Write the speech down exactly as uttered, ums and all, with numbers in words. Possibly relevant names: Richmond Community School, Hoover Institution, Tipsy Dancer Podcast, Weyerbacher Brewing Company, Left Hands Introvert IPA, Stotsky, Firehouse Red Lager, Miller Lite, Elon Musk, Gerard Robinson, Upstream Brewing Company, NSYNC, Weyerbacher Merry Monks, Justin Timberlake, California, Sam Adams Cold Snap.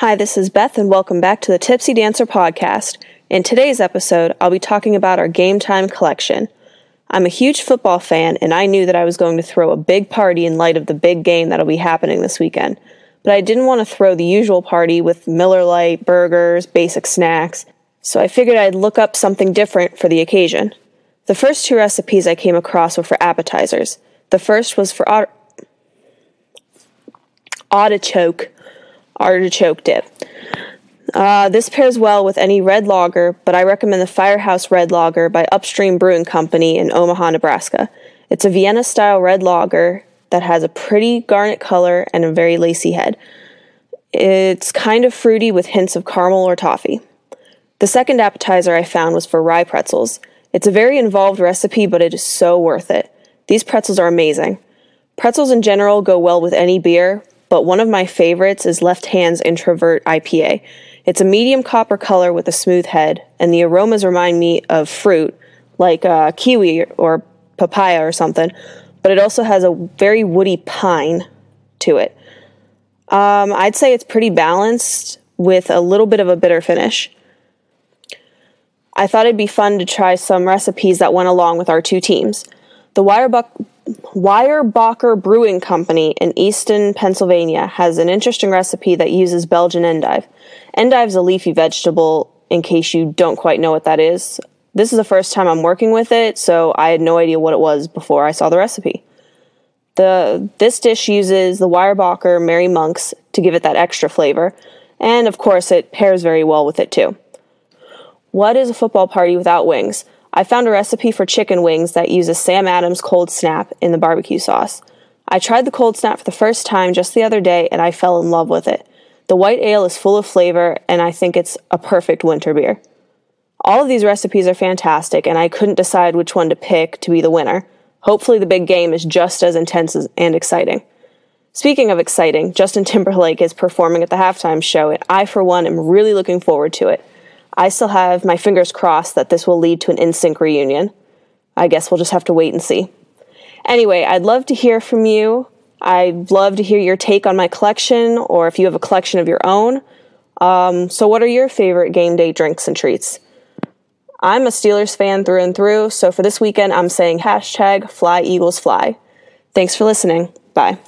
Hi, this is Beth, and welcome back to the Tipsy Dancer Podcast. In today's episode, I'll be talking about our game time collection. I'm a huge football fan, and I knew that I was going to throw a big party in light of the big game that'll be happening this weekend. But I didn't want to throw the usual party with Miller Lite, burgers, basic snacks, so I figured I'd look up something different for the occasion. The first two recipes I came across were for appetizers. The first was for aut- artichoke. artichoke dip. Uh, this pairs well with any red lager, but I recommend the Firehouse Red Lager by Upstream Brewing Company in Omaha, Nebraska. It's a Vienna-style red lager that has a pretty garnet color and a very lacy head. It's kind of fruity with hints of caramel or toffee. The second appetizer I found was for rye pretzels. It's a very involved recipe, but it is so worth it. These pretzels are amazing. Pretzels in general go well with any beer, but one of my favorites is Left Hands Introvert I P A. It's a medium copper color with a smooth head, and the aromas remind me of fruit, like uh, kiwi or papaya or something, but it also has a very woody pine to it. Um, I'd say it's pretty balanced with a little bit of a bitter finish. I thought it'd be fun to try some recipes that went along with our two teams. The Weyerbacher Weyerbacher Brewing Company in Easton, Pennsylvania has an interesting recipe that uses Belgian endive. Endive is a leafy vegetable, in case you don't quite know what that is. This is the first time I'm working with it, so I had no idea what it was before I saw the recipe. The This dish uses the Weyerbacher Merry Monks to give it that extra flavor, and of course it pairs very well with it too. What is a football party without wings? I found a recipe for chicken wings that uses Sam Adams Cold Snap in the barbecue sauce. I tried the Cold Snap for the first time just the other day, and I fell in love with it. The white ale is full of flavor, and I think it's a perfect winter beer. All of these recipes are fantastic, and I couldn't decide which one to pick to be the winner. Hopefully the big game is just as intense and exciting. Speaking of exciting, Justin Timberlake is performing at the halftime show, and I, for one, am really looking forward to it. I still have my fingers crossed that this will lead to an NSYNC reunion. I guess we'll just have to wait and see. Anyway, I'd love to hear from you. I'd love to hear your take on my collection, or if you have a collection of your own. Um, so what are your favorite game day drinks and treats? I'm a Steelers fan through and through, so for this weekend I'm saying hashtag Fly Eagles Fly. Thanks for listening. Bye.